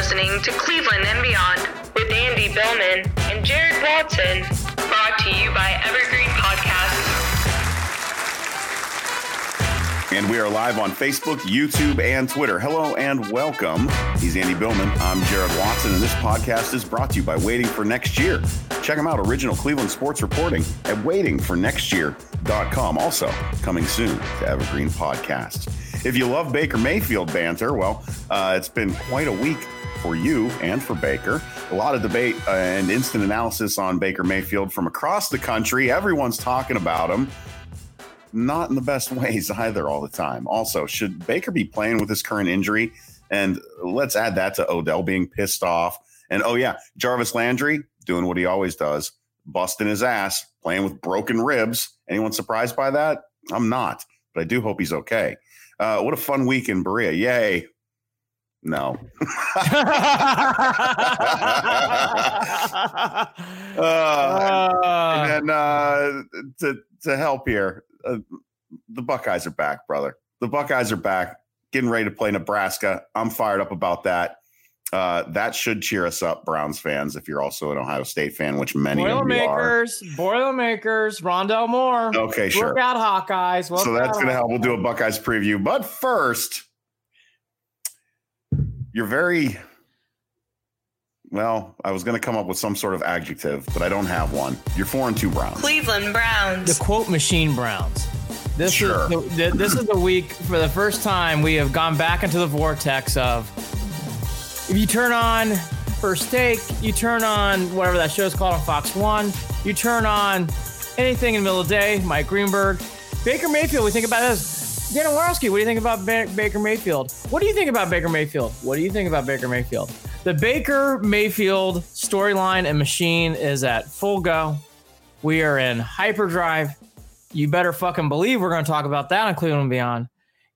listening to Cleveland and Beyond with Andy Billman and Jarid Watson, brought to you by Evergreen Podcast. And we are live on Facebook, YouTube, and Twitter. Hello and welcome. He's Andy Billman. I'm Jarid Watson, and this podcast is brought to you by Waiting for Next Year. Check them out, original Cleveland sports reporting at WaitingForNextYear.com. Also coming soon to Evergreen Podcast. If you love Baker Mayfield banter, well, it's been quite a week for you and for Baker. A lot of debate and instant analysis on Baker Mayfield from across the country. Everyone's talking about him. Not in the best ways either all the time. Also, should Baker be playing with his current injury? And let's add that to Odell being pissed off. And, oh, yeah, Jarvis Landry doing what he always does, busting his ass, playing with broken ribs. Anyone surprised by that? I'm not, but I do hope he's okay. What a fun week in Berea. Yay. No. And then to help here, the Buckeyes are back, brother. The Buckeyes are back, getting ready to play Nebraska. I'm fired up about that. That should cheer us up, Browns fans, if you're also an Ohio State fan, which many Boilermakers, Rondell Moore. Okay, sure. Look out, Hawkeyes. So that's going to help. We'll do a Buckeyes preview. But first, you're very – well, I was going to come up with some sort of adjective, but I don't have one. You're 4-2 Browns. Cleveland Browns. The quote machine Browns. This is the week for the first time we have gone back into the vortex of – if you turn on First Take, you turn on whatever that show's called on Fox One, you turn on anything in the middle of the day, Mike Greenberg, Baker Mayfield, we think about this. Dan Warowski, what do you think about Baker Mayfield? What do you think about Baker Mayfield? What do you think about Baker Mayfield? The Baker Mayfield storyline and machine is at full go. We are in hyperdrive. You better fucking believe we're going to talk about that on Cleveland Beyond.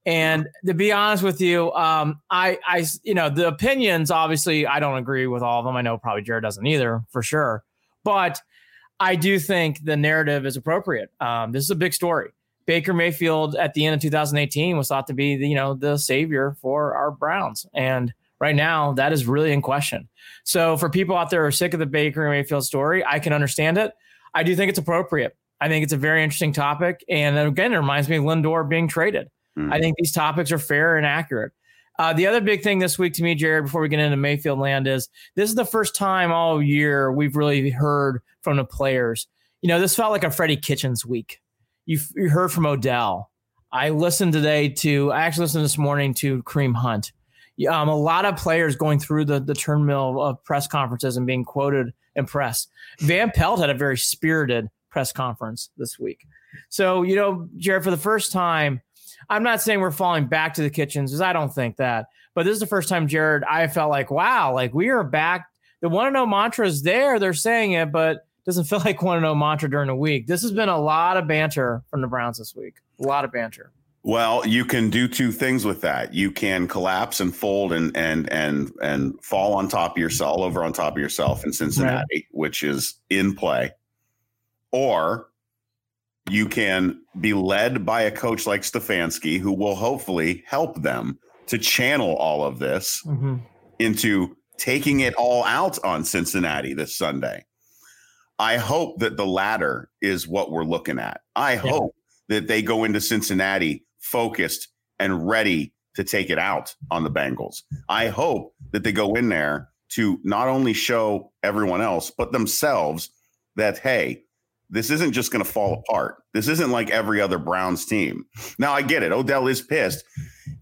And to be honest with you, I the opinions, obviously, I don't agree with all of them. I know probably Jared doesn't either, for sure. But I do think the narrative is appropriate. This is a big story. Baker Mayfield at the end of 2018 was thought to be the savior for our Browns. And right now, that is really in question. So for people out there who are sick of the Baker Mayfield story, I can understand it. I do think it's appropriate. I think it's a very interesting topic. And again, it reminds me of Lindor being traded. I think these topics are fair and accurate. The other big thing this week to me, Jared, before we get into Mayfield land is this is the first time all year we've really heard from the players. This felt like a Freddie Kitchens week. You heard from Odell. I actually listened this morning to Kareem Hunt. A lot of players going through the turnmill of press conferences and being quoted in press. Van Pelt had a very spirited press conference this week. So, Jared, for the first time, I'm not saying we're falling back to the Kitchens because I don't think that, but this is the first time, Jared, I felt like, wow, like we are back. The 1-0 mantra is there. They're saying it, but it doesn't feel like 1-0 mantra during the week. This has been a lot of banter from the Browns this week. A lot of banter. Well, you can do two things with that. You can collapse and fold and fall on top of yourself, over on top of yourself in Cincinnati, right, which is in play, or you can be led by a coach like Stefanski, who will hopefully help them to channel all of this into taking it all out on Cincinnati this Sunday. I hope that the latter is what we're looking at. I hope that they go into Cincinnati focused and ready to take it out on the Bengals. I hope that they go in there to not only show everyone else, but themselves that, hey, this isn't just going to fall apart. This isn't like every other Browns team. Now, I get it. Odell is pissed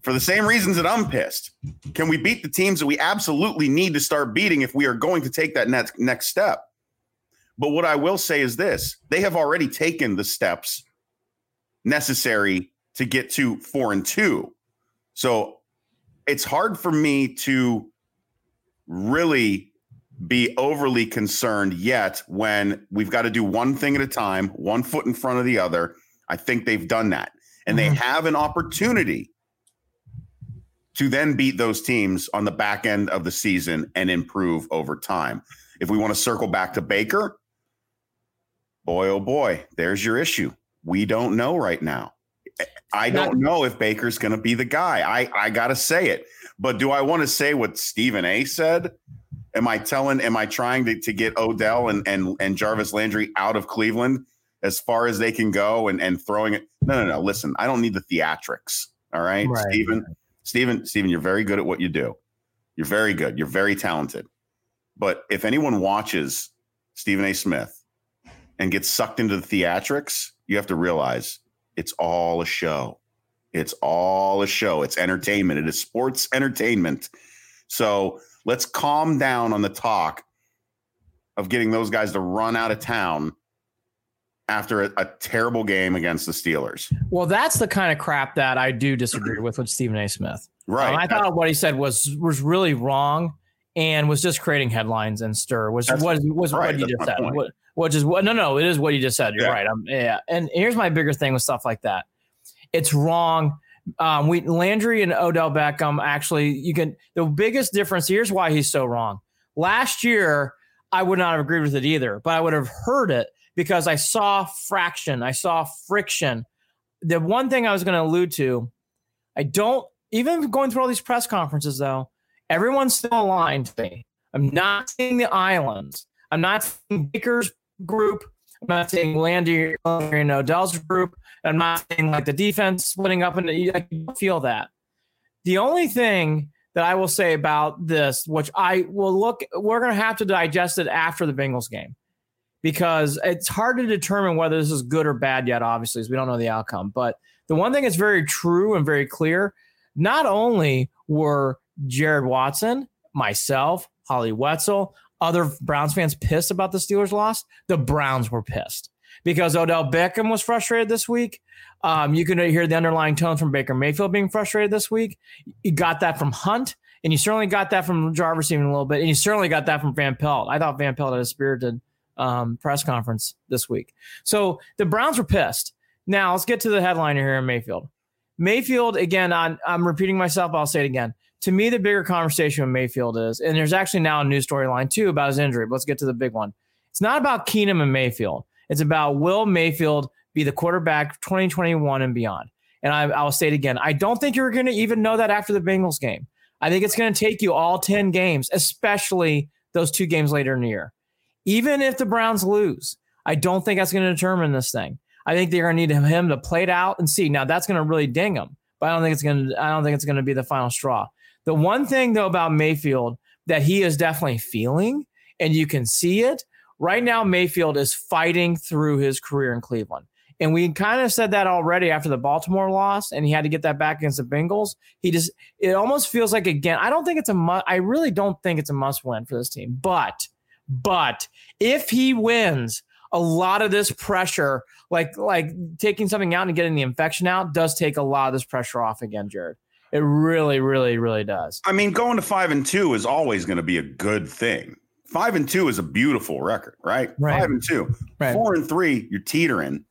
for the same reasons that I'm pissed. Can we beat the teams that we absolutely need to start beating if we are going to take that next step? But what I will say is this. They have already taken the steps necessary to get to 4-2. So it's hard for me to really be overly concerned yet when we've got to do one thing at a time, one foot in front of the other. I think they've done that. And they have an opportunity to then beat those teams on the back end of the season and improve over time. If we want to circle back to Baker, boy, oh boy, there's your issue. We don't know right now. I don't know if Baker's going to be the guy. I got to say it. But do I want to say what Stephen A. said? Am I trying to get Odell and Jarvis Landry out of Cleveland as far as they can go and throwing it? No. Listen, I don't need the theatrics. All right, right. Stephen, you're very good at what you do. You're very good. You're very talented. But if anyone watches Stephen A. Smith and gets sucked into the theatrics, you have to realize it's all a show. It's all a show. It's entertainment. It is sports entertainment. So let's calm down on the talk of getting those guys to run out of town after a terrible game against the Steelers. Well, that's the kind of crap that I do disagree with Stephen A. Smith. Right. I thought what he said was really wrong and was just creating headlines and stir, which was right. What you just said. Which is what? No, it is what you just said. You're right. And here's my bigger thing with stuff like that. It's wrong. Landry and Odell Beckham the biggest difference. Here's why he's so wrong. Last year, I would not have agreed with it either, but I would have heard it because I saw fraction. I saw friction. The one thing I was going to allude to, even going through all these press conferences though, everyone's still aligned to me. I'm not seeing the islands. I'm not seeing Baker's group. I'm not seeing Landry and Odell's group. I'm not saying like the defense splitting up, and I feel that. The only thing that I will say about this, which we're going to have to digest it after the Bengals game, because it's hard to determine whether this is good or bad yet, obviously, as we don't know the outcome. But the one thing that's very true and very clear, not only were Jarid Watson, myself, Holly Wetzel, other Browns fans pissed about the Steelers' loss, the Browns were pissed. Because Odell Beckham was frustrated this week. You can hear the underlying tone from Baker Mayfield being frustrated this week. You got that from Hunt, and you certainly got that from Jarvis even a little bit, and you certainly got that from Van Pelt. I thought Van Pelt had a spirited press conference this week. So the Browns were pissed. Now let's get to the headliner here in Mayfield. Mayfield, again, I'm repeating myself, but I'll say it again. To me, the bigger conversation with Mayfield is, and there's actually now a new storyline too about his injury, but let's get to the big one. It's not about Keenum and Mayfield. It's about will Mayfield be the quarterback 2021 and beyond. And I'll say it again. I don't think you're going to even know that after the Bengals game. I think it's going to take you all 10 games, especially those 2 games later in the year. Even if the Browns lose, I don't think that's going to determine this thing. I think they're going to need him to play it out and see. Now that's going to really ding him, but I don't think it's going to be the final straw. The one thing though about Mayfield that he is definitely feeling, and you can see it, right now, Mayfield is fighting through his career in Cleveland. And we kind of said that already after the Baltimore loss, and he had to get that back against the Bengals. It almost feels like, again, I really don't think it's a must win for this team. But if he wins, a lot of this pressure, like taking something out and getting the infection out, does take a lot of this pressure off again, Jared. It really, really, really does. I mean, going to 5-2 is always going to be a good thing. 5-2 is a beautiful record, right? 5-2, right. 4-3, you're teetering,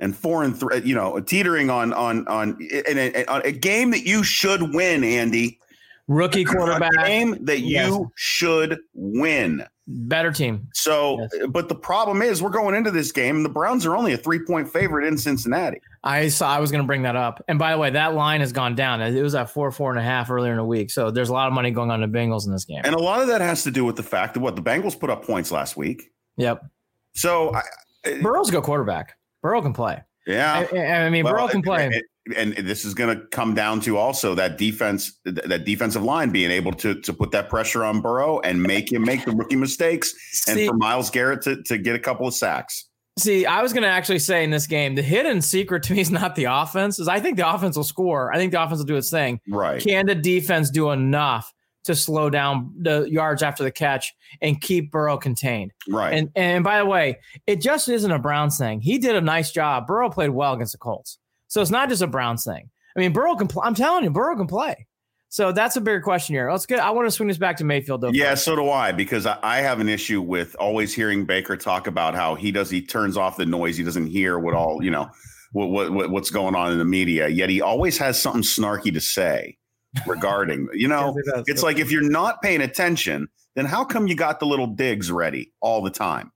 and 4-3, teetering on in a game that you should win, Andy. Rookie quarterback, a game that you should win. Better team. So, But the problem is, we're going into this game, and the Browns are only a 3-point favorite in Cincinnati. I was going to bring that up, and by the way, that line has gone down. It was at 4.5 earlier in the week. So there's a lot of money going on to Bengals in this game, and a lot of that has to do with the fact that the Bengals put up points last week. Yep. So Burrow's a good quarterback. Burrow can play. Yeah, I mean, Burrow can play. And this is going to come down to also that defensive line being able to put that pressure on Burrow and make him make the rookie mistakes, and for Myles Garrett to get a couple of sacks. See, I was going to actually say in this game, the hidden secret to me is not the offense. I think the offense will score. I think the offense will do its thing. Right. Can the defense do enough to slow down the yards after the catch and keep Burrow contained? Right. And by the way, it just isn't a Browns thing. He did a nice job. Burrow played well against the Colts. So it's not just a Browns thing. I mean, Burrow can play. I'm telling you, Burrow can play. So that's a bigger question here. I want to swing this back to Mayfield, though. Yeah, so do I, because I have an issue with always hearing Baker talk about how he turns off the noise. He doesn't hear what's going on in the media. Yet he always has something snarky to say regarding, it's like, if you're not paying attention, then how come you got the little digs ready all the time?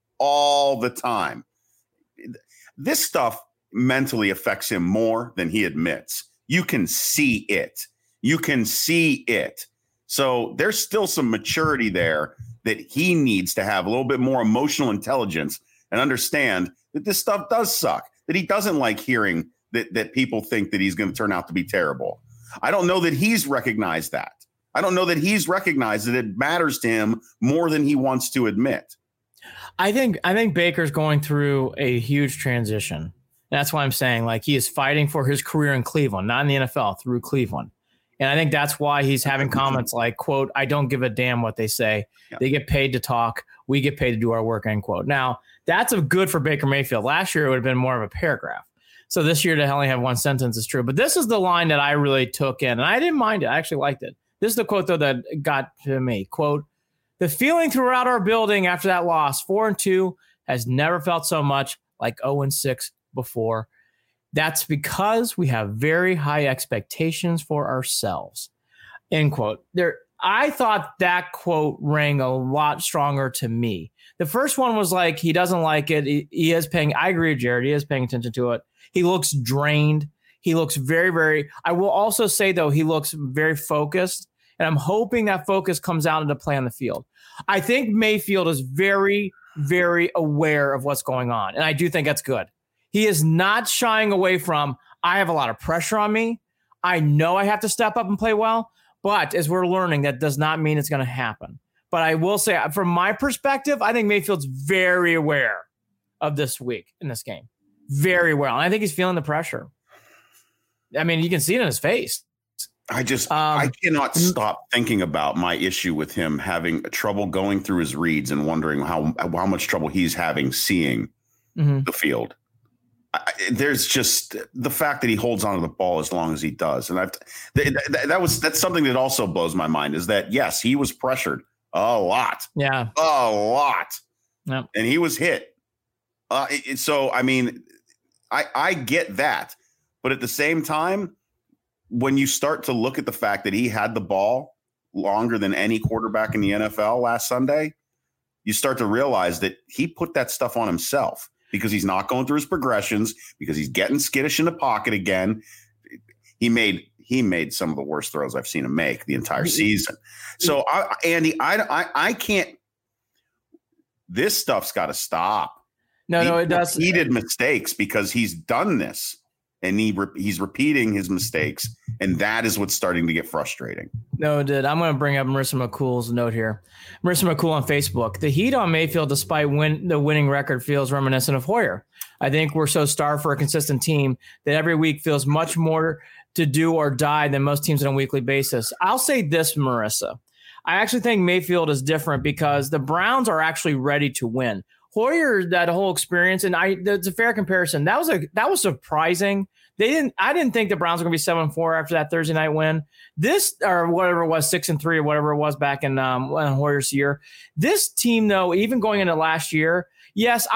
This stuff mentally affects him more than he admits. You can see it. You can see it. So there's still some maturity there that he needs to have, a little bit more emotional intelligence, and understand that this stuff does suck, that he doesn't like hearing that people think that he's going to turn out to be terrible. I don't know that he's recognized that. I don't know that he's recognized that it matters to him more than he wants to admit. I think Baker's going through a huge transition. That's why I'm saying, like, he is fighting for his career in Cleveland, not in the NFL, through Cleveland. And I think that's why he's having comments like, quote, "I don't give a damn what they say." Yeah. They get paid to talk. We get paid to do our work, end quote. Now, that's good for Baker Mayfield. Last year, it would have been more of a paragraph. So this year to only have one sentence is true. But this is the line that I really took in, and I didn't mind it. I actually liked it. This is the quote, though, that got to me. Quote, "The feeling throughout our building after that loss, 4-2, has never felt so much like 0-6 before. That's because we have very high expectations for ourselves." End quote. There, I thought that quote rang a lot stronger to me. The first one was like, he doesn't like it. He is paying. I agree with Jarid. He is paying attention to it. He looks drained. He looks very, very. I will also say, though, he looks very focused. And I'm hoping that focus comes out into play on the field. I think Mayfield is very, very aware of what's going on. And I do think that's good. He is not shying away from, I have a lot of pressure on me. I know I have to step up and play well. But as we're learning, that does not mean it's going to happen. But I will say, from my perspective, I think Mayfield's very aware of this week in this game. Very well. And I think he's feeling the pressure. I mean, you can see it in his face. I just, I cannot stop thinking about my issue with him having trouble going through his reads and wondering how much trouble he's having seeing the field. There's just the fact that he holds onto the ball as long as he does. And that's something that also blows my mind, is that, yes, he was pressured a lot. Yeah. A lot. Yep. And he was hit. So, I mean, I get that. But at the same time, when you start to look at the fact that he had the ball longer than any quarterback in the NFL last Sunday, you start to realize that he put that stuff on himself. Because he's not going through his progressions, because he's getting skittish in the pocket again. He made some of the worst throws I've seen him make the entire season. So, Andy, I can't. This stuff's got to stop. No, it does. He did mistakes because he's done this, and he's repeating his mistakes, and that is what's starting to get frustrating. No, it did. I'm going to bring up Marissa McCool's note here. Marissa McCool on Facebook. "The heat on Mayfield, despite the winning record, feels reminiscent of Hoyer. I think we're so starved for a consistent team that every week feels much more to do or die than most teams on a weekly basis." I'll say this, Marissa. I actually think Mayfield is different because the Browns are actually ready to win. Hoyer, that whole experience, and that's a fair comparison. That was surprising. I didn't think the Browns were going to be 7-4 after that Thursday night win. This, or whatever it was, 6-3 or whatever it was back in Hoyer's year. This team, though, even going into last year, yes,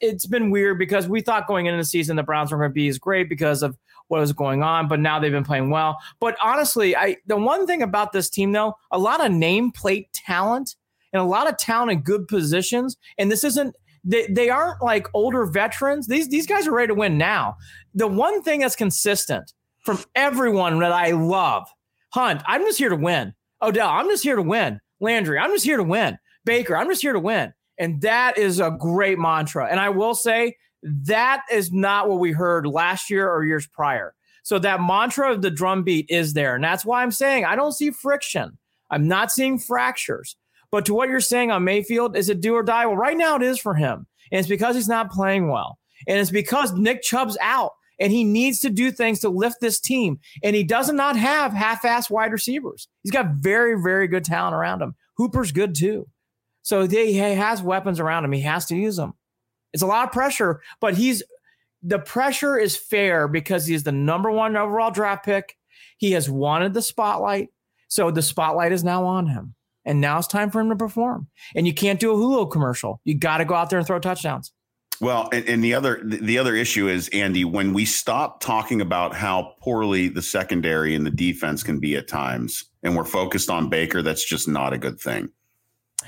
it's been weird because we thought going into the season the Browns were going to be as great because of what was going on, but now they've been playing well. But honestly, the one thing about this team, though, a lot of nameplate talent and a lot of talent in good positions. And this isn't, they aren't like older veterans. These guys are ready to win now. The one thing that's consistent from everyone that I love, Hunt, I'm just here to win. Odell, I'm just here to win. Landry, I'm just here to win. Baker, I'm just here to win. And that is a great mantra. And I will say that is not what we heard last year or years prior. So that mantra of the drumbeat is there. And that's why I'm saying I don't see friction. I'm not seeing fractures. But to what you're saying on Mayfield, is it do or die? Well, right now it is for him. And it's because he's not playing well. And it's because Nick Chubb's out. And he needs to do things to lift this team. And he does not have half-ass wide receivers. He's got very, very good talent around him. Hooper's good too. So he has weapons around him. He has to use them. It's a lot of pressure. But the pressure is fair because he's the number one overall draft pick. He has wanted the spotlight. So the spotlight is now on him. And now it's time for him to perform. And you can't do a Hulu commercial. You got to go out there and throw touchdowns. Well, and the other issue is, Andy, when we stop talking about how poorly the secondary and the defense can be at times, and we're focused on Baker, that's just not a good thing.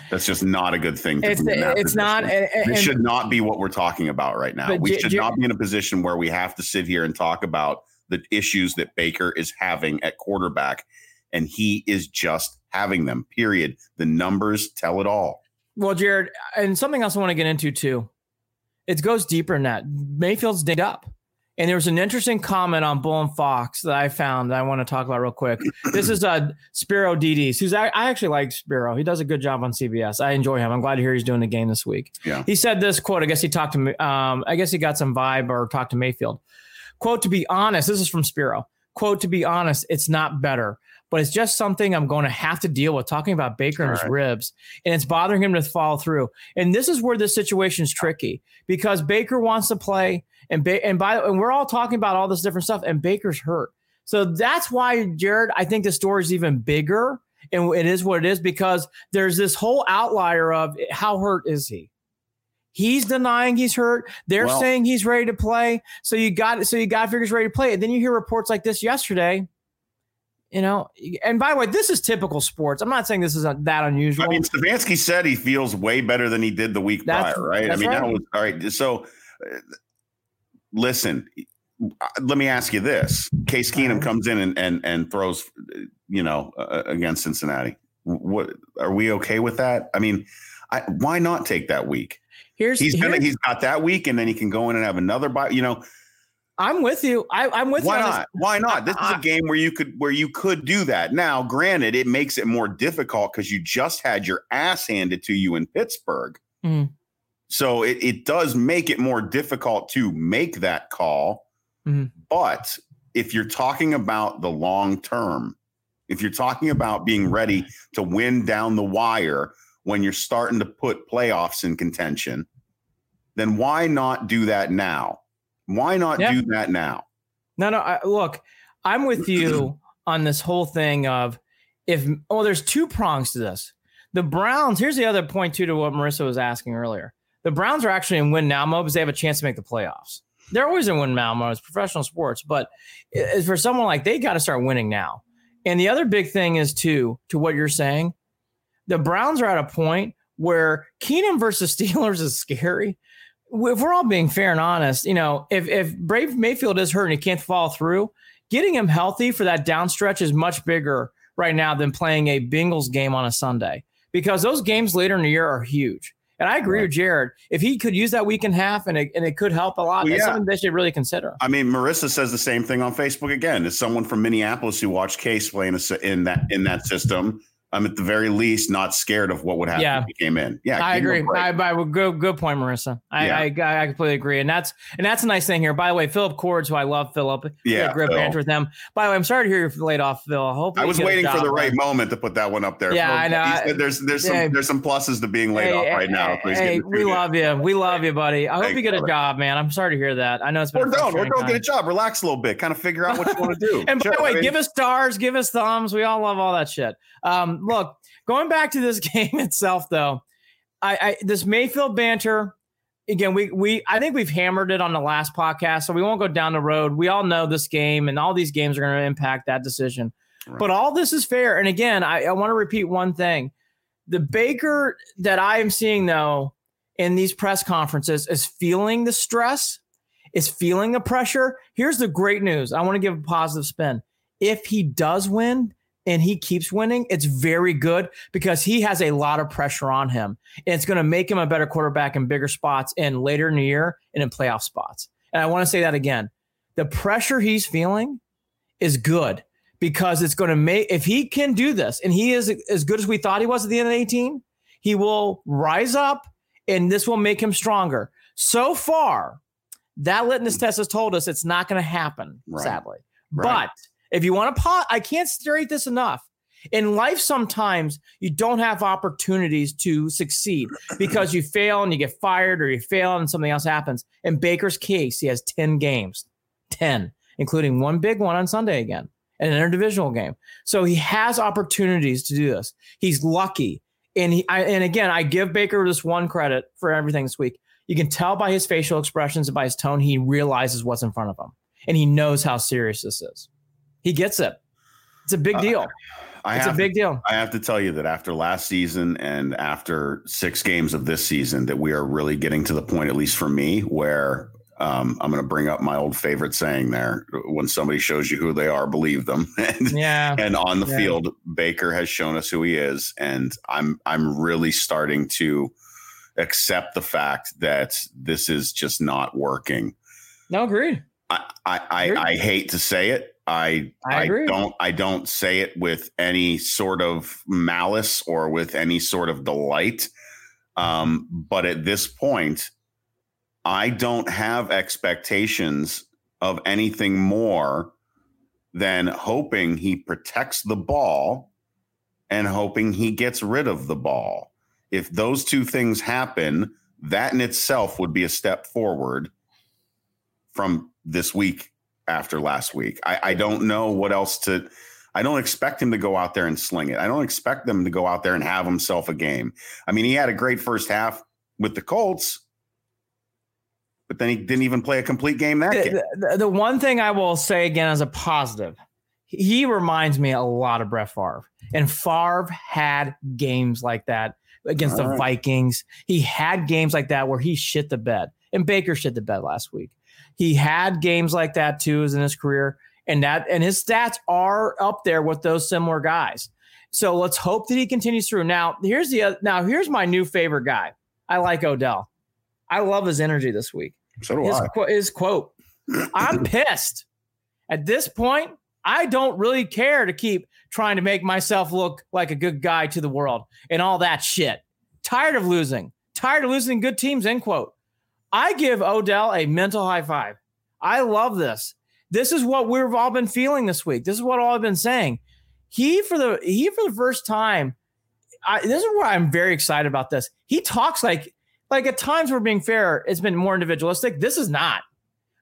That's just not a good thing. It's not. It should not be what we're talking about right now. We should not be in a position where we have to sit here and talk about the issues that Baker is having at quarterback, and he is just having them, period. The numbers tell it all. Well, Jarid, and something else I want to get into too, it goes deeper than that. Mayfield's dinged up. And there was an interesting comment on Bull and Fox that I found that I want to talk about real quick. This is Spiro DDs, who's I actually like Spiro. He does a good job on CBS. I enjoy him. I'm glad to hear he's doing the game this week. Yeah. He said this quote. I guess he talked to I guess he got some vibe or talked to Mayfield. Quote, to be honest, this is from Spiro. Quote, to be honest, it's not better, but it's just something I'm going to have to deal with, talking about Baker and his ribs, and it's bothering him to follow through. And this is where this situation is tricky, because Baker wants to play, and we're all talking about all this different stuff, and Baker's hurt. So that's why, Jarid, I think the story is even bigger, and it is what it is, because there's this whole outlier of how hurt is he? He's denying he's hurt. They're saying he's ready to play. So you got to figure he's ready to play. And then you hear reports like this yesterday. You know, and by the way, this is typical sports. I'm not saying this is that unusual. I mean, Stefanski said he feels way better than he did the week prior, right? I mean, that was all right. So, listen, let me ask you this: Case Keenum comes in and throws, you know, against Cincinnati. What are we okay with that? I mean, why not take that week? He's got that week, and then he can go in and have another bite. You know. I'm with you. I'm with you. Why not? This is a game where you could do that. Now, granted, it makes it more difficult because you just had your ass handed to you in Pittsburgh. Mm. So it does make it more difficult to make that call. Mm. But if you're talking about the long term, if you're talking about being ready to win down the wire when you're starting to put playoffs in contention, then why not do that now? Why not do that now? No, look, I'm with you on this whole thing of there's two prongs to this. The Browns, here's the other point, too, to what Marissa was asking earlier. The Browns are actually in win now mode because they have a chance to make the playoffs. They're always in win now mode. It's professional sports. But for someone like, they got to start winning now. And the other big thing is, too, to what you're saying, the Browns are at a point where Keenum versus Steelers is scary. If we're all being fair and honest, you know, if Brave Mayfield is hurt and he can't follow through, getting him healthy for that down stretch is much bigger right now than playing a Bengals game on a Sunday, because those games later in the year are huge. And I agree with Jarid. If he could use that week and a half and it could help a lot, that's something they should really consider. I mean, Marissa says the same thing on Facebook again. As someone from Minneapolis who watched Case play in that system, I'm at the very least not scared of what would happen if he came in. Yeah, I agree. Good point, Marissa. I completely agree. And that's a nice thing here. By the way, Philip Cordes, who I love, Philip. Yeah, great banter with them. By the way, I'm sorry to hear you're laid off, Phil. Hopefully I was waiting for the right moment to put that one up there. Yeah, Phil, I know. There's some pluses to being laid off right now. Hey, we love you. We love you, buddy. I hope you get a job, man. I'm sorry to hear that. I know it's been. Or don't get a job. Relax a little bit. Kind of figure out what you want to do. And by the way, give us stars, give us thumbs. We all love all that shit. Look, going back to this game itself, though, I this Mayfield banter, again, I think we've hammered it on the last podcast, so we won't go down the road. We all know this game, and all these games are going to impact that decision. Right. But all this is fair. And again, I want to repeat one thing. The Baker that I am seeing, though, in these press conferences is feeling the stress, is feeling the pressure. Here's the great news. I want to give a positive spin. If he does win, and he keeps winning, it's very good, because he has a lot of pressure on him. And it's going to make him a better quarterback in bigger spots and later in the year and in playoff spots. And I want to say that again. The pressure he's feeling is good, because it's going to make, if he can do this and he is as good as we thought he was at the end of 2018, he will rise up and this will make him stronger. So far, that litmus test has told us it's not going to happen, sadly. Right. But if you want to pause, I can't state this enough. In life, sometimes you don't have opportunities to succeed because you fail and you get fired, or you fail and something else happens. In Baker's case, he has 10 games, 10, including one big one on Sunday again, and an interdivisional game. So he has opportunities to do this. He's lucky. And I give Baker this one credit for everything this week. You can tell by his facial expressions and by his tone, he realizes what's in front of him, and he knows how serious this is. He gets it. It's a big deal. It's a big deal. I have to tell you that after last season and after six games of this season, that we are really getting to the point, at least for me, where I'm going to bring up my old favorite saying there. When somebody shows you who they are, believe them. And on the field, Baker has shown us who he is. And I'm really starting to accept the fact that this is just not working. No, agreed. Agreed. I hate to say it. I don't say it with any sort of malice or with any sort of delight. But at this point, I don't have expectations of anything more than hoping he protects the ball and hoping he gets rid of the ball. If those two things happen, that in itself would be a step forward from this week after last week. I don't know what else to. I don't expect him to go out there and sling it. I don't expect them to go out there and have himself a game. I mean, he had a great first half with the Colts, but then he didn't even play a complete game that game. The one thing I will say again as a positive, he reminds me a lot of Brett Favre. And Favre had games like that against the Vikings. He had games like that where he shit the bed. And Baker shit the bed last week. He had games like that too in his career. And his stats are up there with those similar guys. So let's hope that he continues through. Now, here's my new favorite guy. I like Odell. I love his energy this week. So do I. His quote, "I'm pissed. At this point, I don't really care to keep trying to make myself look like a good guy to the world and all that shit. Tired of losing. Tired of losing good teams," end quote. I give Odell a mental high five. I love this. This is what we've all been feeling this week. This is what all I've been saying. He for the first time, this is where I'm very excited about this. He talks like at times we're being fair. It's been more individualistic. This is not.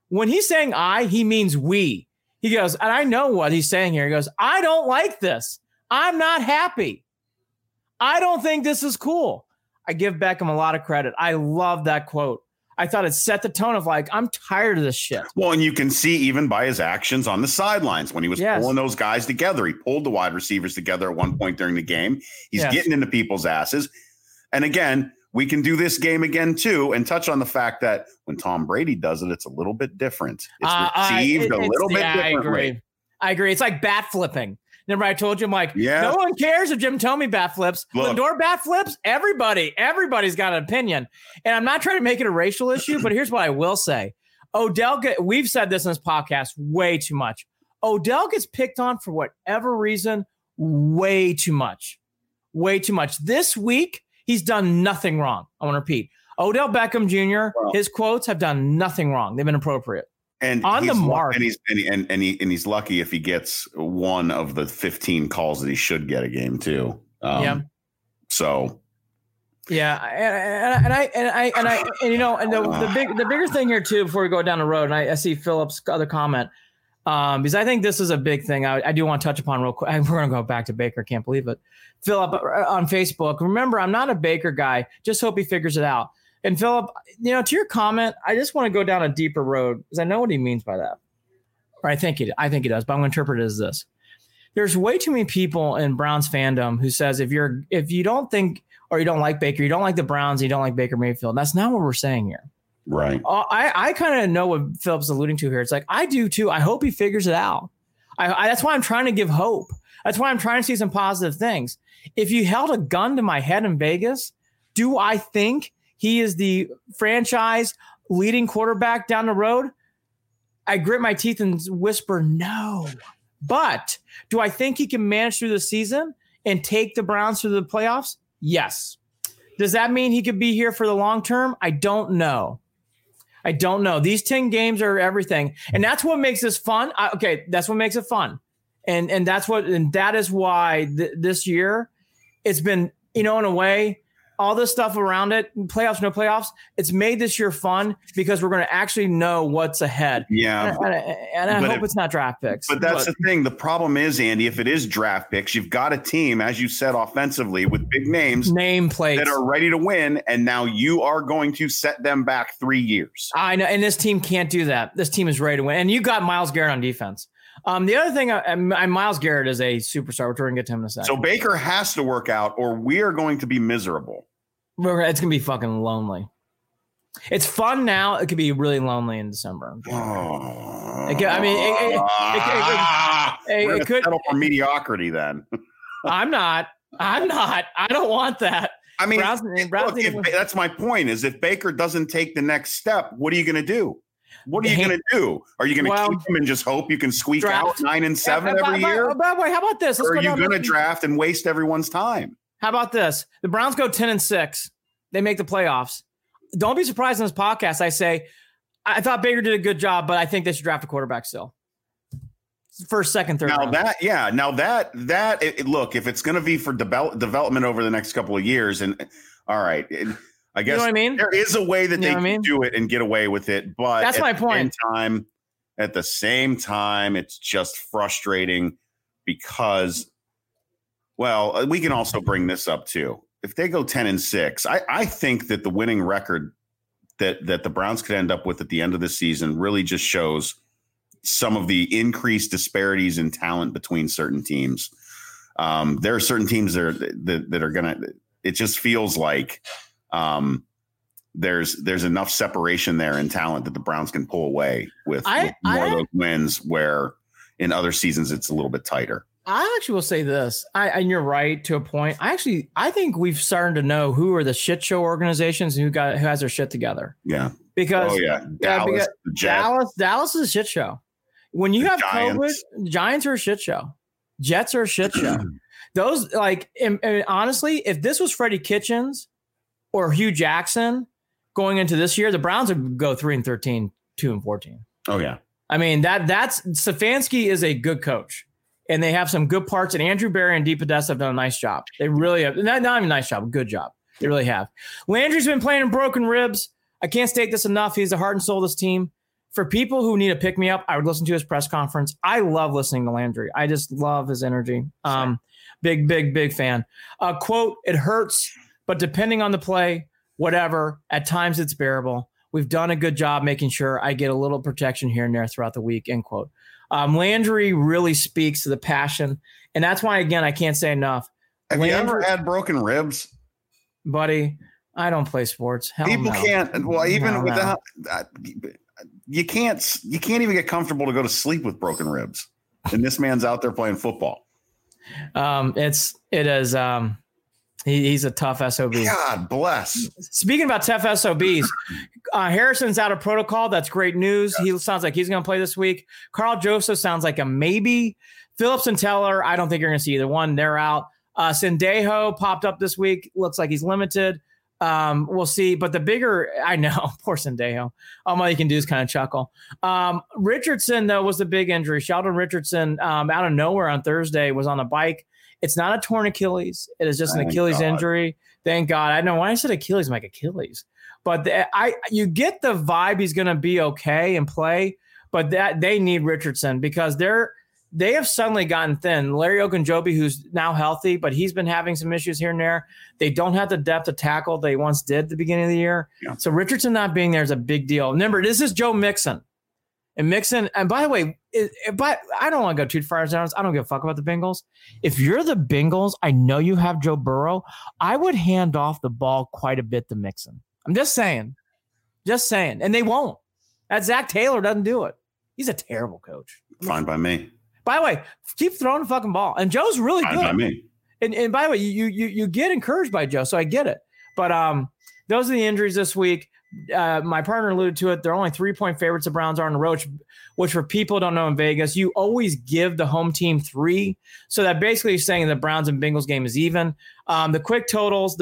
When he's saying I, he means we. He goes, and I know what he's saying here. He goes, I don't like this. I'm not happy. I don't think this is cool. I give Beckham a lot of credit. I love that quote. I thought it set the tone of like, I'm tired of this shit. Well, and you can see even by his actions on the sidelines when he was pulling those guys together. He pulled the wide receivers together at one point during the game. He's getting into people's asses. And again, we can do this game again, too, and touch on the fact that when Tom Brady does it, it's a little bit different. It's received a little bit differently. I agree. It's like bat flipping. Remember I told you, I'm like, no one cares if Jim Thome bat flips. Look, Lindor bat flips. Everybody's got an opinion. And I'm not trying to make it a racial issue, but here's what I will say. Odell, we've said this in this podcast way too much. Odell gets picked on for whatever reason way too much. Way too much. This week, he's done nothing wrong. I want to repeat. Odell Beckham Jr., his quotes have done nothing wrong. They've been appropriate. And on the mark, and he's lucky if he gets one of the 15 calls that he should get a game too. The bigger thing here too before we go down the road, and I see Philip's other comment because I think this is a big thing. I do want to touch upon real quick. We're gonna go back to Baker. Can't believe it, Philip on Facebook. Remember, I'm not a Baker guy. Just hope he figures it out. And Philip, to your comment, I just want to go down a deeper road because I know what he means by that. Or I think he does, but I'm going to interpret it as this. There's way too many people in Browns fandom who says if you don't think or you don't like Baker, you don't like the Browns, you don't like Baker Mayfield. That's not what we're saying here. Right. I kind of know what Philip's alluding to here. It's like, I do too. I hope he figures it out. That's why I'm trying to give hope. That's why I'm trying to see some positive things. If you held a gun to my head in Vegas, do I think he is the franchise leading quarterback down the road? I grit my teeth and whisper, no. But do I think he can manage through the season and take the Browns through the playoffs? Yes. Does that mean he could be here for the long term? I don't know. These 10 games are everything. And that's what makes this fun. That's what makes it fun. And that is why this year it's been, in a way, all this stuff around it, playoffs, no playoffs, it's made this year fun because we're going to actually know what's ahead. Yeah. And I hope it's not draft picks. But that's the thing. The problem is, Andy, if it is draft picks, you've got a team, as you said, offensively with big nameplates that are ready to win, and now you are going to set them back 3 years. I know, and this team can't do that. This team is ready to win. And you got Myles Garrett on defense. The other thing, Myles Garrett is a superstar. We're going to get to him in a second. So Baker has to work out, or we are going to be miserable. It's going to be fucking lonely. It's fun now. It could be really lonely in December. Oh. It could settle for mediocrity then. I'm not. I don't want that. I mean, that's my point. Is if Baker doesn't take the next step, what are you going to do? What are you going to do? Are you going to keep him and just hope you can squeak out 9 and 7 every year? How about this? Or are you going to draft and waste everyone's time? How about this? The Browns go 10 and 6. They make the playoffs. Don't be surprised in this podcast. I say, I thought Baker did a good job, but I think they should draft a quarterback still. First, second, third. Look, if it's going to be for development over the next couple of years, and all right, I guess, you know what I mean? There is a way that they can do it and get away with it, but that's my point. At the same time, it's just frustrating because, well, we can also bring this up too. If they go 10 and 6, I think that the winning record that the Browns could end up with at the end of the season really just shows some of the increased disparities in talent between certain teams. There are certain teams that are going to. It just feels like there's enough separation there in talent that the Browns can pull away with more of those wins, where in other seasons it's a little bit tighter. I actually will say this, and you're right to a point. I think we've started to know who are the shit show organizations and who has their shit together. Yeah, because Dallas is a shit show. When you have Giants. COVID, Giants are a shit show. Jets are a shit show. Those and honestly, if this was Freddie Kitchens or Hugh Jackson going into this year, the Browns would go 3-13, 2-14. Oh yeah, I mean that's Stefanski is a good coach. And they have some good parts. And Andrew Berry and Dee Podesta have done a nice job. They really have. Not even a nice job, a good job. They really have. Landry's been playing in broken ribs. I can't state this enough. He's the heart and soul of this team. For people who need a pick-me-up, I would listen to his press conference. I love listening to Landry. I just love his energy. Big fan. Quote, it hurts, but depending on the play, whatever, at times it's bearable. We've done a good job making sure I get a little protection here and there throughout the week, end quote. Landry really speaks to the passion, and that's why, again, I can't say enough. Have you ever had broken ribs? Buddy, I don't play sports. People can't. Well, even without you can't even get comfortable to go to sleep with broken ribs. And this man's out there playing football. He's a tough SOB. God bless. Speaking about tough SOBs, Harrison's out of protocol. That's great news. Yeah. He sounds like he's going to play this week. Carl Joseph sounds like a maybe. Phillips and Teller, I don't think you're going to see either one. They're out. Sendejo popped up this week. Looks like he's limited. We'll see. But the bigger, I know, poor Sendejo. All you can do is kind of chuckle. Richardson, though, was the big injury. Sheldon Richardson, out of nowhere on Thursday, was on a bike. It's not a torn Achilles. It is just an Achilles injury. Thank God. I don't know why I said Achilles, I'm like Achilles. But you get the vibe he's going to be okay and play, but that they need Richardson because they have suddenly gotten thin. Larry Ogunjobi, who's now healthy, but he's been having some issues here and there. They don't have the depth of tackle they once did at the beginning of the year. Yeah. So Richardson not being there is a big deal. Remember, this is Joe Mixon. And Mixon, and by the way, but I don't want to go too far down. I don't give a fuck about the Bengals. If you're the Bengals, I know you have Joe Burrow. I would hand off the ball quite a bit to Mixon. I'm just saying. Just saying. And they won't. That Zach Taylor doesn't do it. He's a terrible coach. Fine by me. By the way, keep throwing the fucking ball. And Joe's really good. Fine by me. And by the way, you get encouraged by Joe, so I get it. But those are the injuries this week. My partner alluded to it. They're only 3-point favorites. The Browns are on the road, which for people who don't know in Vegas, you always give the home team 3. So that basically is saying the Browns and Bengals game is even. The quick totals,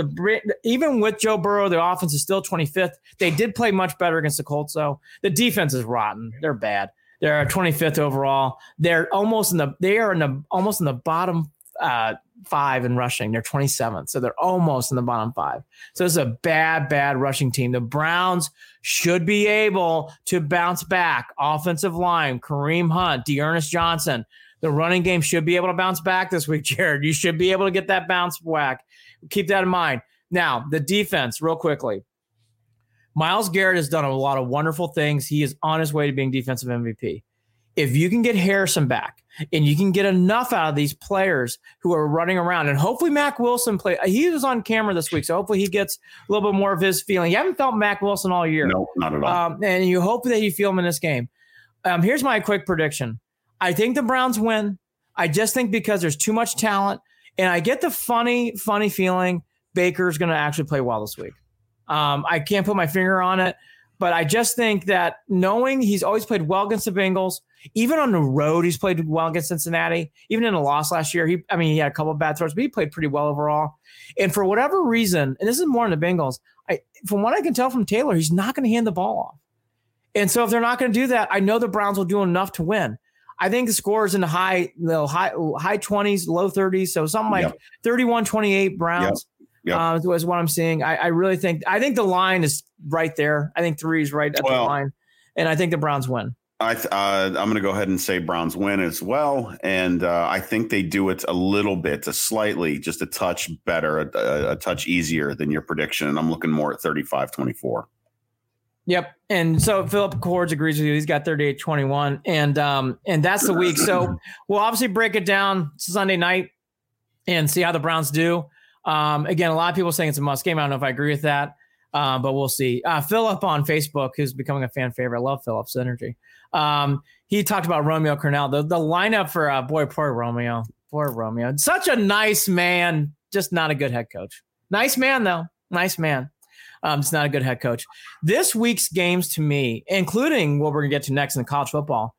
even with Joe Burrow, their offense is still 25th. They did play much better against the Colts, though. The defense is rotten. They're bad. They're 25th overall. They're almost in the bottom 5 in rushing. They're 27th. So they're almost in the bottom 5. So this is a bad rushing team. The Browns should be able to bounce back. Offensive line, Kareem Hunt, Dearness Johnson. The running game should be able to bounce back this week, Jared. You should be able to get that bounce back. Keep that in mind. Now, the defense, real quickly. Myles Garrett has done a lot of wonderful things. He is on his way to being defensive MVP. if you can get Harrison back and you can get enough out of these players who are running around, and hopefully Mack Wilson play. He was on camera this week, so hopefully he gets a little bit more of his feeling. You haven't felt Mack Wilson all year. No, not at all. And you hope that you feel him in this game. Here's my quick prediction. I think the Browns win. I just think because there's too much talent, and I get the funny feeling Baker's going to actually play well this week. I can't put my finger on it, but I just think that knowing he's always played well against the Bengals, even on the road, he's played well against Cincinnati, even in a loss last year. He had a couple of bad throws, but he played pretty well overall. And for whatever reason, and this is more on the Bengals, from what I can tell from Taylor, he's not going to hand the ball off. And so if they're not going to do that, I know the Browns will do enough to win. I think the score is in the high 20s, low 30s. So something like 31-28 Browns. Is what I'm seeing. I really think – I think the line is right there. I think 3 is right at the line. And I think the Browns win. I'm going to go ahead and say Browns win as well. And I think they do it a little bit, just a touch better, a touch easier than your prediction. And I'm looking more at 35-24. Yep. And so Philip Cordes agrees with you. He's got 38-21. And that's the week. So we'll obviously break it down Sunday night and see how the Browns do. Again, a lot of people saying it's a must game. I don't know if I agree with that, but we'll see. Philip on Facebook, who's becoming a fan favorite. I love Philip's energy. He talked about Romeo Cornell, the lineup for poor Romeo. Such a nice man, just not a good head coach. Nice man though. Nice man. Just not a good head coach. This week's games to me, including what we're going to get to next in college football.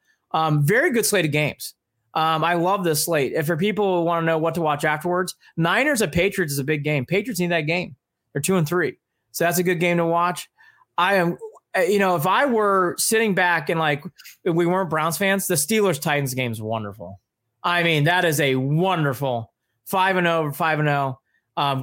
Very good slate of games. I love this slate. And for people who want to know what to watch afterwards, Niners at Patriots is a big game. Patriots need that game. They're 2-3. So that's a good game to watch. If I were sitting back and if we weren't Browns fans, the Steelers Titans game is wonderful. I mean, that is a wonderful 5-0,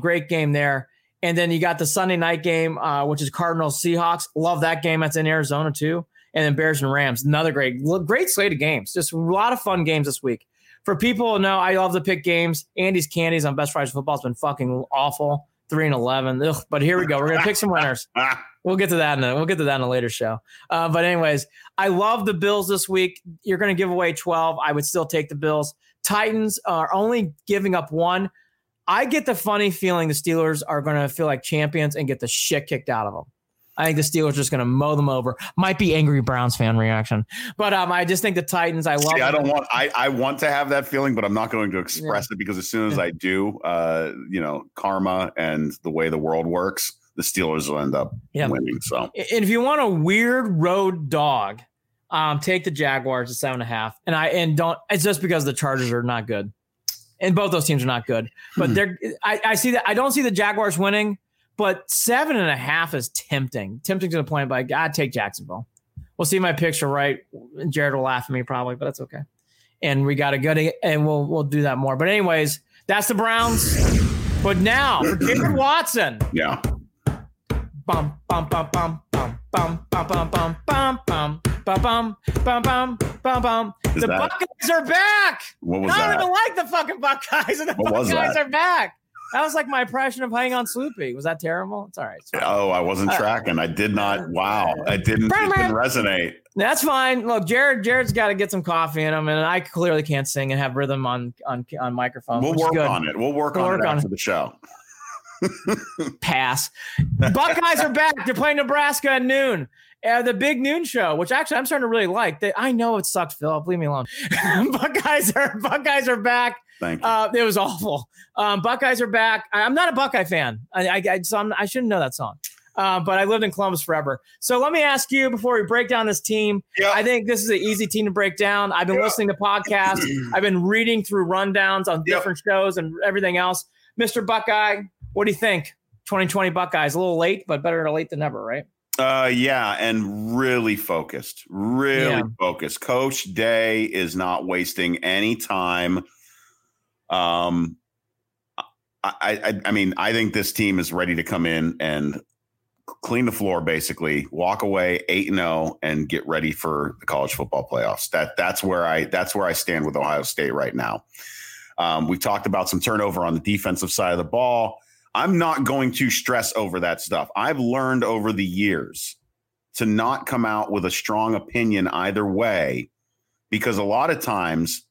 great game there. And then you got the Sunday night game, which is Cardinals Seahawks. Love that game. That's in Arizona too. And then Bears and Rams, another great slate of games. Just a lot of fun games this week. For people who know, I love to pick games. Andy's Candies on Best Fridays Football has been fucking awful, 3-11. Ugh, but here we go. We're going to pick some winners. We'll get to that in a later show. But anyways, I love the Bills this week. You're going to give away 12. I would still take the Bills. Titans are only giving up 1. I get the funny feeling the Steelers are going to feel like champions and get the shit kicked out of them. I think the Steelers are just going to mow them over. Might be angry Browns fan reaction, but I just think the Titans. I love. See, I want to have that feeling, but I'm not going to express it because as soon as I do, karma and the way the world works, the Steelers will end up winning. So, and if you want a weird road dog, take the Jaguars at 7.5, It's just because the Chargers are not good, and both those teams are not good. But I see that. I don't see the Jaguars winning. But 7.5 is tempting. Tempting to the point, but I'd take Jacksonville. We'll see my picture right. Jared will laugh at me probably, but that's okay. And we got a good, and we'll do that more. But anyways, that's the Browns. But now for Jarid Watson. Yeah. Bum bum bum bum bum bum bum bum bum bum bum bum bum bum bum bum. The Buckeyes are back. What was that? I don't even like the fucking Buckeyes, and the Buckeyes are back. That was like my impression of Hang on Sloopy. Was that terrible? It's all right. Oh, I wasn't tracking. I did not. Wow. It didn't resonate. That's fine. Look, Jared's got to get some coffee in him, and I clearly can't sing and have rhythm on microphone. We'll work on it after the show. Pass. Buckeyes are back. They're playing Nebraska at noon. The big noon show, which actually I'm starting to really like. I know it sucked, Philip. Leave me alone. Buckeyes are back. Thank you. It was awful. Buckeyes are back. I'm not a Buckeye fan. I shouldn't know that song. But I lived in Columbus forever. So let me ask you before we break down this team. Yeah. I think this is an easy team to break down. I've been listening to podcasts. I've been reading through rundowns on different shows and everything else. Mr. Buckeye, what do you think? 2020 Buckeyes, a little late, but better late than never, right? And really focused. Coach Day is not wasting any time. I think this team is ready to come in and clean the floor, basically walk away 8-0 and get ready for the college football playoffs. That's where I stand with Ohio State right now. We've talked about some turnover on the defensive side of the ball. I'm not going to stress over that stuff. I've learned over the years to not come out with a strong opinion either way, because a lot of times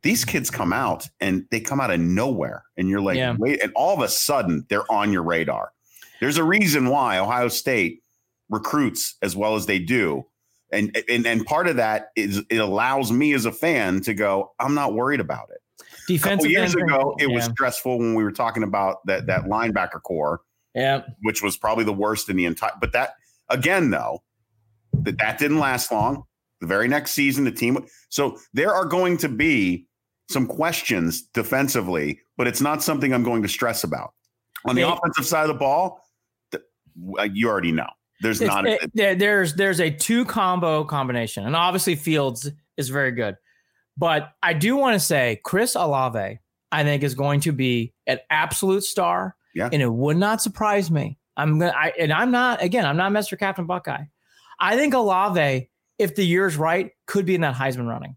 these kids come out and they come out of nowhere and you're like, wait, and all of a sudden they're on your radar. There's a reason why Ohio State recruits as well as they do. And part of that is it allows me as a fan to go, I'm not worried about it. Defensive years ago, it was stressful when we were talking about that linebacker core, which was probably the worst in the entire. But that again, though, that didn't last long. The very next season, the team. So there are going to be some questions defensively, but it's not something I'm going to stress about. On the offensive side of the ball, you already know. There's a two combo combination, and obviously Fields is very good, but I do want to say Chris Olave, I think, is going to be an absolute star, and it would not surprise me. I'm not Mr. Captain Buckeye. I think Olave, if the year's right, could be in that Heisman running.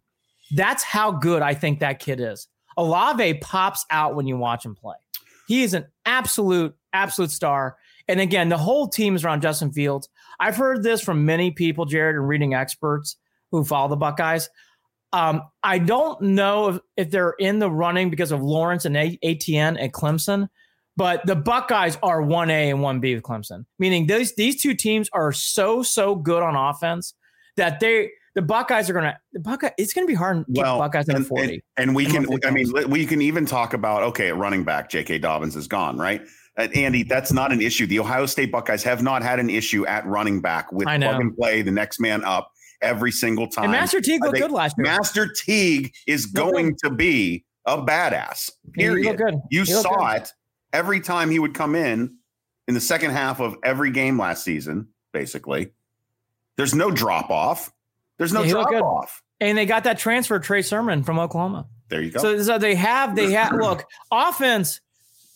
That's how good I think that kid is. Olave pops out when you watch him play. He is an absolute star. And again, the whole team is around Justin Fields. I've heard this from many people, Jared, and reading experts who follow the Buckeyes. I don't know if they're in the running because of Lawrence and ATN at Clemson, but the Buckeyes are 1A and 1B with Clemson, meaning these two teams are so good on offense that it's going to be hard to keep the Buckeyes at 40. And we can even talk about, okay, running back, J.K. Dobbins is gone, right? Andy, that's not an issue. The Ohio State Buckeyes have not had an issue at running back with plug and play, the next man up every single time. And Master Teague looked good last year. Master Teague is going to be a badass. Period. Good. You saw it every time he would come in the second half of every game last season, basically. There's no drop off. There's no drop off. And they got that transfer, Trey Sermon from Oklahoma. There you go. So they have look, offense.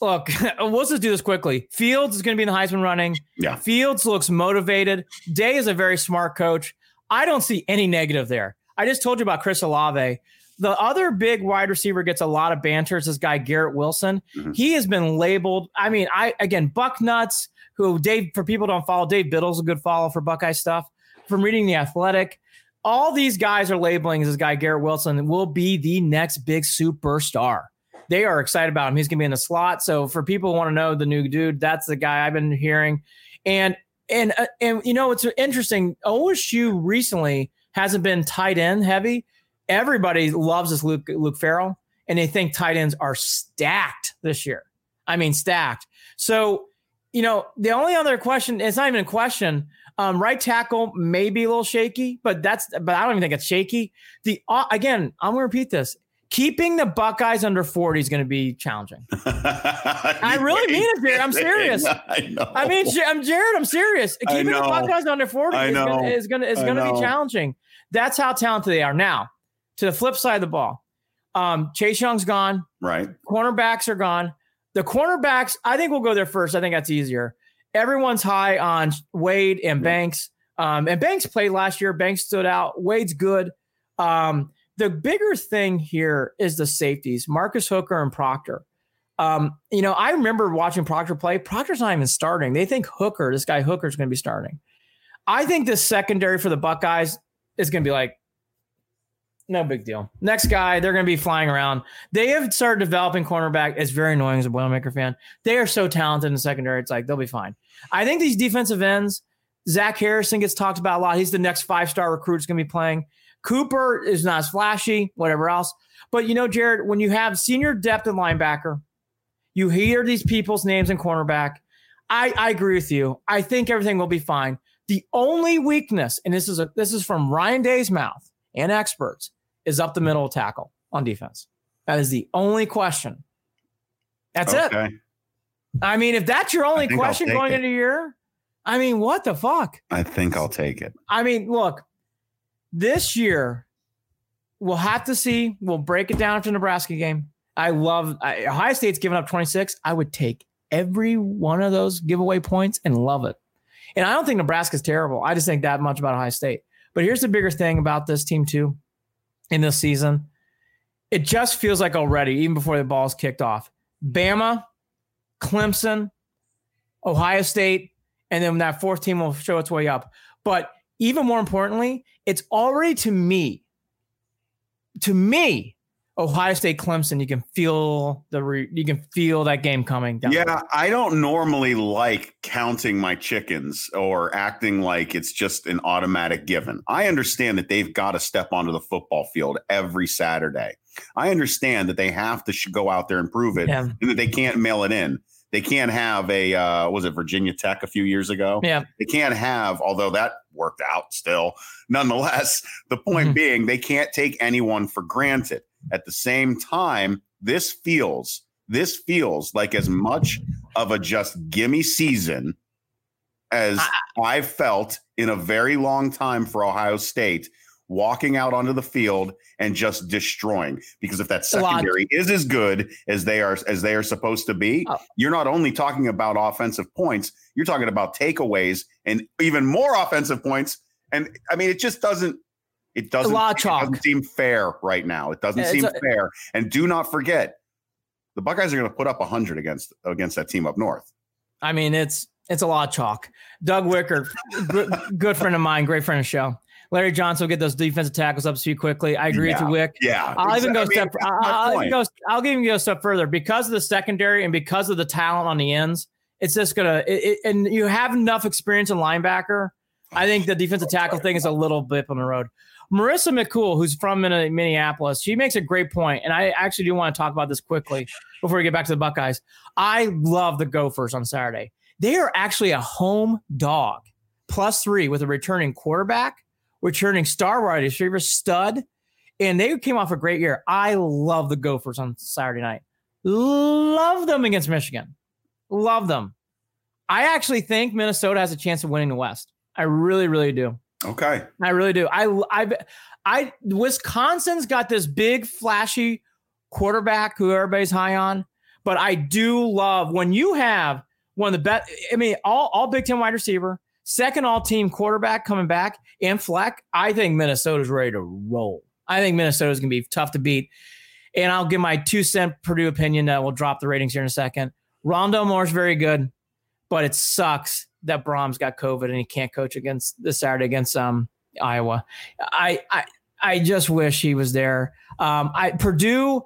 Look, let's just do this quickly. Fields is going to be in the Heisman running. Yeah. Fields looks motivated. Day is a very smart coach. I don't see any negative there. I just told you about Chris Olave. The other big wide receiver gets a lot of banter is this guy, Garrett Wilson. Mm-hmm. He has been labeled. Bucknuts, who Dave, for people who don't follow, Dave Biddle's a good follow for Buckeye stuff. From reading The Athletic, all these guys are labeling this guy, Garrett Wilson, will be the next big superstar. They are excited about him. He's going to be in the slot. So for people who want to know the new dude, that's the guy I've been hearing. And you know, it's interesting. OSU recently hasn't been tight end heavy. Everybody loves this Luke Farrell, and they think tight ends are stacked this year. I mean, stacked. So, you know, the only other question, it's not even a question. Right tackle may be a little shaky, but I don't even think it's shaky. Again, I'm going to repeat this. Keeping the Buckeyes under 40 is going to be challenging. I really mean it, Jared. I'm serious. I know. I mean, Jared, I'm serious. Keeping the Buckeyes under 40 is going to be challenging. That's how talented they are. Now, to the flip side of the ball, Chase Young's gone. Right. Cornerbacks are gone. The cornerbacks, I think we'll go there first. I think that's easier. Everyone's high on Wade and Banks. And Banks played last year. Banks stood out. Wade's good. The bigger thing here is the safeties, Marcus Hooker and Proctor. I remember watching Proctor play. Proctor's not even starting. They think Hooker's going to be starting. I think the secondary for the Buckeyes is going to be like, no big deal. Next guy, they're going to be flying around. They have started developing cornerback. It's very annoying as a Boilermaker fan. They are so talented in the secondary. It's like, they'll be fine. I think these defensive ends, Zach Harrison gets talked about a lot. He's the next five-star recruit who's going to be playing. Cooper is not as flashy, whatever else. But, you know, Jared, when you have senior depth at linebacker, you hear these people's names in cornerback. I agree with you. I think everything will be fine. The only weakness, and this is from Ryan Day's mouth and experts, is up the middle tackle on defense. That is the only question. That's okay. It. I mean, if that's your only question going into the year, I mean, what the fuck? I think I'll take it. I mean, look. This year, we'll have to see. We'll break it down after the Nebraska game. Ohio State's given up 26. I would take every one of those giveaway points and love it. And I don't think Nebraska's terrible. I just think that much about Ohio State. But here's the bigger thing about this team, too, in this season. It just feels like already, even before the ball's kicked off, Bama, Clemson, Ohio State, and then that fourth team will show its way up. But even more importantly, it's already, to me, to me, Ohio State, Clemson, you can feel the you can feel that game coming down. Yeah, I don't normally like counting my chickens or acting like it's just an automatic given. I understand that they've got to step onto the football field every Saturday. I understand that they have to go out there and prove it, yeah, and that they can't mail it in. They can't have a was it Virginia Tech a few years ago? Yeah, they can't have, although that worked out still. Nonetheless, the point being, they can't take anyone for granted. At the same time, this feels like as much of a just gimme season as I've felt in a very long time for Ohio State, walking out onto the field and just destroying. Because if that secondary is as good as they are supposed to be, you're not only talking about offensive points, you're talking about takeaways and even more offensive points. And I mean, it doesn't seem fair right now. It doesn't seem fair. And do not forget, the Buckeyes are going to put up 100 against that team up north. I mean, it's a lot of chalk. Doug Wicker, good friend of mine, great friend of the show. Larry Johnson will get those defensive tackles up to you quickly. I agree with you, Wick. Yeah, I'll even go step. I'll even go a step further because of the secondary and because of the talent on the ends. It's just gonna. And you have enough experience in linebacker. I think the defensive tackle thing is a little blip on the road. Marissa McCool, who's from Minneapolis, she makes a great point, and I actually do want to talk about this quickly before we get back to the Buckeyes. I love the Gophers on Saturday. They are actually a home dog, +3 with a returning quarterback, returning star wide receiver stud, and they came off a great year. I love the Gophers on Saturday night. Love them against Michigan. Love them. I actually think Minnesota has a chance of winning the West. I really, really do. Okay. I really do. I Wisconsin's got this big, flashy quarterback who everybody's high on, but I do love when you have one of the best, I mean, all Big Ten wide receiver, second all-team quarterback coming back, and Fleck. I think Minnesota's ready to roll. I think Minnesota's going to be tough to beat, and I'll give my 2-cent Purdue opinion that will drop the ratings here in a second. Rondale Moore's very good, but it sucks that Brahms got COVID and he can't coach against this Saturday against Iowa. I just wish he was there. Purdue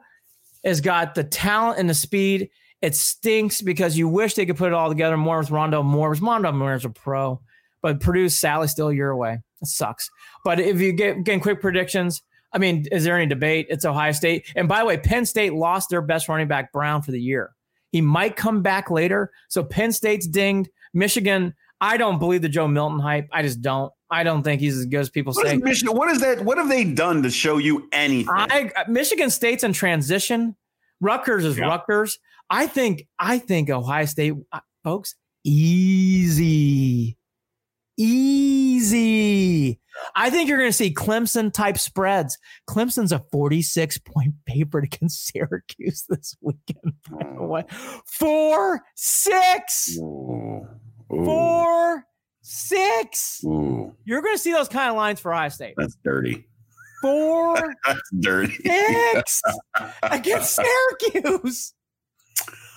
has got the talent and the speed. It stinks because you wish they could put it all together more with Rondale Moore. Rondale Moore is a pro, but Purdue's Sally's still a year away. It sucks. But if you get quick predictions, I mean, is there any debate? It's Ohio State. And by the way, Penn State lost their best running back, Brown, for the year. He might come back later. So Penn State's dinged. Michigan, I don't believe the Joe Milton hype. I just don't. I don't think he's as good as people say. Michigan, what is that? What have they done to show you anything? Michigan State's in transition. Rutgers is Rutgers. I think Ohio State, folks, easy. I think you're going to see Clemson-type spreads. Clemson's a 46-point favorite against Syracuse this weekend. 4-6. Ooh. 4-6. Ooh. You're going to see those kind of lines for Ohio State. That's dirty. 4-6 against Syracuse.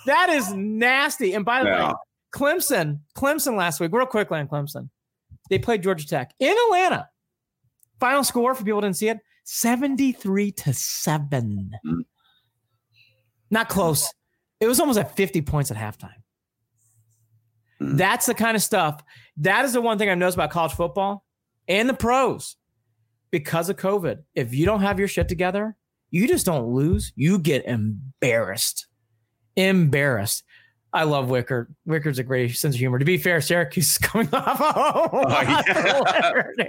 That is nasty. And by the way, Clemson last week, real quickly on Clemson, they played Georgia Tech in Atlanta. Final score, for people who didn't see it, 73-7. Not close. It was almost at 50 points at halftime. That's the kind of stuff. That is the one thing I've noticed about college football and the pros. Because of COVID, if you don't have your shit together, you just don't lose. You get embarrassed. I love Wicker. Wicker's a great sense of humor. To be fair, Syracuse is coming off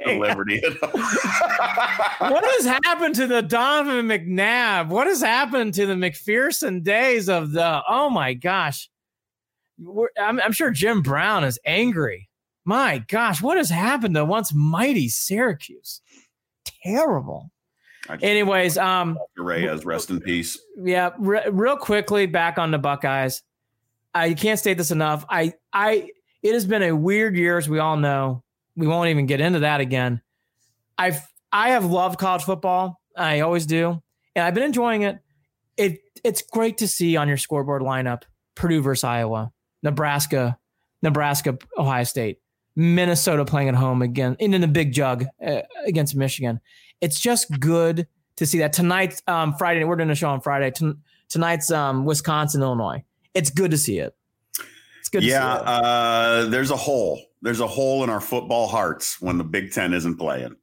Liberty. What has happened to the Donovan McNabb? What has happened to the McPherson days of the, oh my gosh. I'm sure Jim Brown is angry. My gosh, what has happened to once mighty Syracuse? Terrible. Anyways, Reyes, rest in peace. Yeah, real quickly back on the Buckeyes. I can't state this enough. It has been a weird year, as we all know. We won't even get into that again. I have loved college football. I always do, and I've been enjoying it. It's great to see on your scoreboard lineup: Purdue versus Iowa, Nebraska, Ohio State, Minnesota playing at home again, and in the big jug against Michigan. It's just good to see that. Tonight's Friday, we're doing a show on Friday. Tonight's Wisconsin, Illinois. It's good to see it. It's good to see it. There's a hole. There's a hole in our football hearts when the Big Ten isn't playing.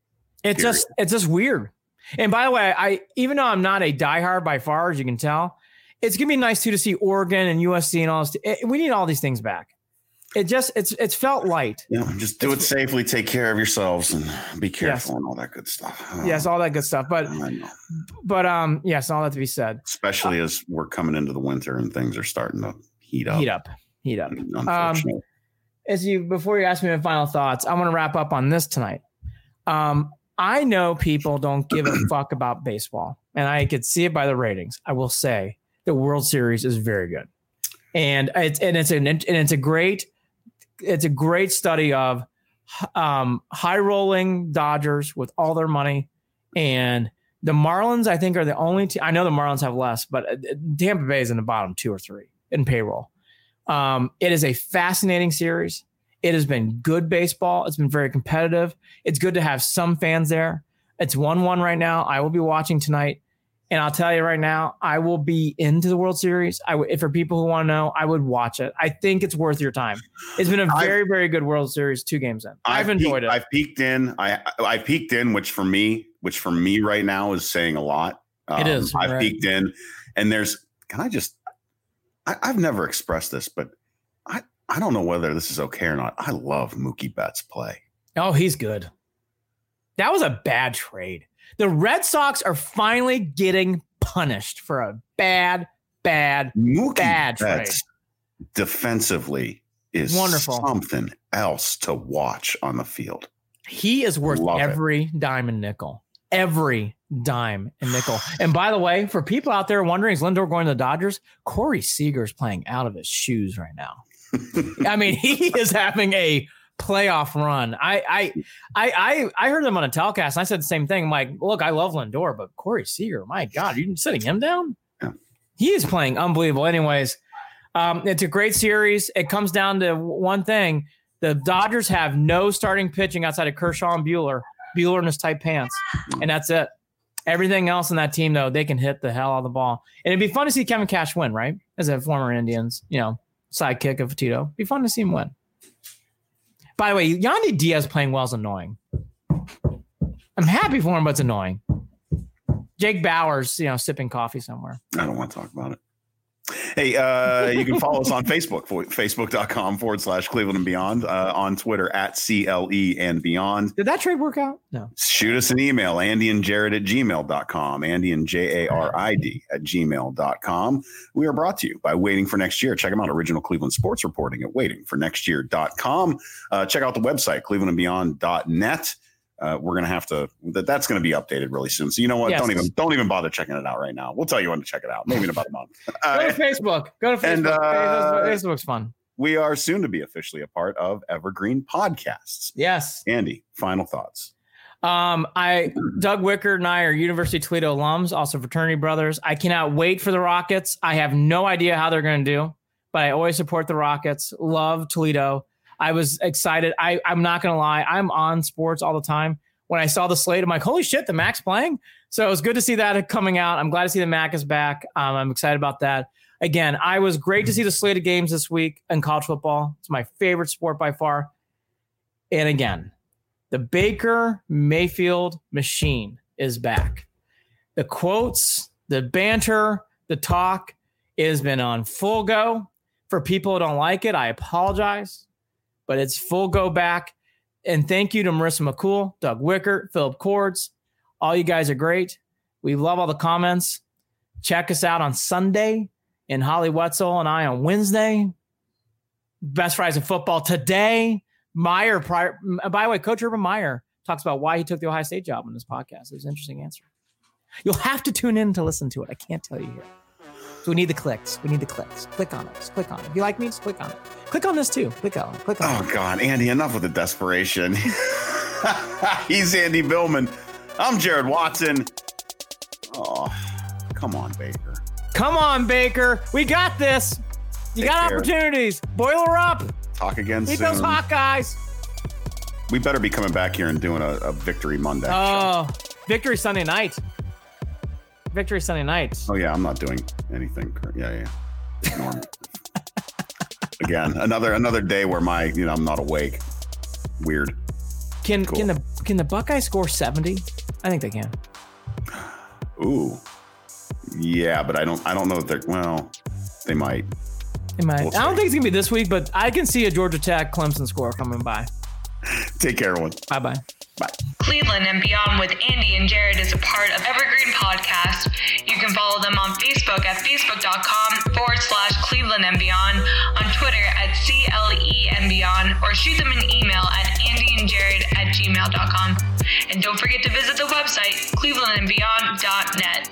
It's just weird. And by the way, even though I'm not a diehard by far, as you can tell, it's going to be nice too to see Oregon and USC and all this. We need all these things back. It's felt light. Yeah, just do it safely. Take care of yourselves and be careful and all that good stuff. Yes, all that good stuff. But yes, all that to be said. Especially as we're coming into the winter and things are starting to heat up. Before you ask me my final thoughts, I want to wrap up on this tonight. I know people don't give a fuck about baseball, and I could see it by the ratings. I will say the World Series is very good, and it's a great study of high rolling Dodgers with all their money, and the Marlins. I think are the only team. I know the Marlins have less, but Tampa Bay is in the bottom 2 or 3 in payroll. It is a fascinating series. It has been good baseball. It's been very competitive. It's good to have some fans there. It's 1-1 right now. I will be watching tonight. And I'll tell you right now, I will be into the World Series. For people who want to know, I would watch it. I think it's worth your time. It's been a very, very good World Series 2 games in. I've enjoyed it. I've peaked in, which for me right now is saying a lot. It is. I've peaked in. And I've never expressed this, but I don't know whether this is okay or not. I love Mookie Betts' play. Oh, he's good. That was a bad trade. The Red Sox are finally getting punished for a bad Betts trade. Defensively is wonderful. Something else to watch on the field. He is worth dime and nickel. Every dime and nickel. And by the way, for people out there wondering, is Lindor going to the Dodgers? Corey Seager's playing out of his shoes right now. I mean, he is having a playoff run. I heard them on a telecast, and I said the same thing. I'm like, look, I love Lindor, but Corey Seager, my God, are you sitting him down? Yeah. He is playing unbelievable. Anyways, it's a great series. It comes down to one thing. The Dodgers have no starting pitching outside of Kershaw and Buehler. Buehler in his tight pants, and that's it. Everything else in that team, though, they can hit the hell out of the ball. And it'd be fun to see Kevin Cash win, right? As a former Indians, sidekick of Tito. Be fun to see him win. By the way, Yandy Diaz playing well is annoying. I'm happy for him, but it's annoying. Jake Bowers, sipping coffee somewhere. I don't want to talk about it. Hey, you can follow us on Facebook, facebook.com/Cleveland and Beyond, on Twitter @CLE and Beyond. Did that trade work out? No. Shoot us an email, andyandjarid@gmail.com, andyandjarid@gmail.com. We are brought to you by Waiting for Next Year. Check them out, original Cleveland sports reporting at WaitingForNextYear.com. Check out the website, clevelandandbeyond.net. We're going to have to, that's going to be updated really soon. So you know what? Yes. Don't even bother checking it out right now. We'll tell you when to check it out. Maybe in about a month. Go to Facebook. And, Facebook's fun. We are soon to be officially a part of Evergreen Podcasts. Yes. Andy, final thoughts. Doug Wicker and I are University of Toledo alums, also fraternity brothers. I cannot wait for the Rockets. I have no idea how they're going to do, but I always support the Rockets. Love Toledo. I was excited. I'm not going to lie. I'm on sports all the time. When I saw the slate, I'm like, holy shit, the Mac's playing. So it was good to see that coming out. I'm glad to see the Mac is back. I'm excited about that. Again, I was great to see the slate of games this week in college football. It's my favorite sport by far. And again, the Baker Mayfield machine is back. The quotes, the banter, the talk has been on full go. For people who don't like it, I apologize. But it's full go back. And thank you to Marissa McCool, Doug Wicker, Philip Cordes. All you guys are great. We love all the comments. Check us out on Sunday, and Holly Wetzel and I on Wednesday. Best fries in football today. By the way, Coach Urban Meyer talks about why he took the Ohio State job on this podcast. It was an interesting answer. You'll have to tune in to listen to it. I can't tell you here. So we need the clicks. Click on it. Just click on it. If you like me, just click on it. Click on this too. Click on it. Oh, God. Andy, enough with the desperation. He's Andy Billman. I'm Jarid Watson. Oh, come on, Baker. We got this. You got opportunities. Boil her up. Talk again soon. Beat those Hawkeyes. We better be coming back here and doing a Victory Monday. Oh, show. Victory Sunday night. Victory Sunday night. Oh, yeah. I'm not doing anything. Yeah. Normal. Again, another day where my, I'm not awake. Weird. Can the Buckeyes score 70? I think they can. Ooh. Yeah, but I don't know if they're, well, they might. They might. We'll see. I don't think it's going to be this week, but I can see a Georgia Tech Clemson score coming by. Take care, everyone. Bye-bye. Bye. Cleveland and Beyond with Andy and Jarid is a part of Evergreen Podcast. You can follow them on Facebook at facebook.com/Cleveland and Beyond, on Twitter at CLE and Beyond, or shoot them an email at andyandjarid@gmail.com. And don't forget to visit the website, clevelandandbeyond.net.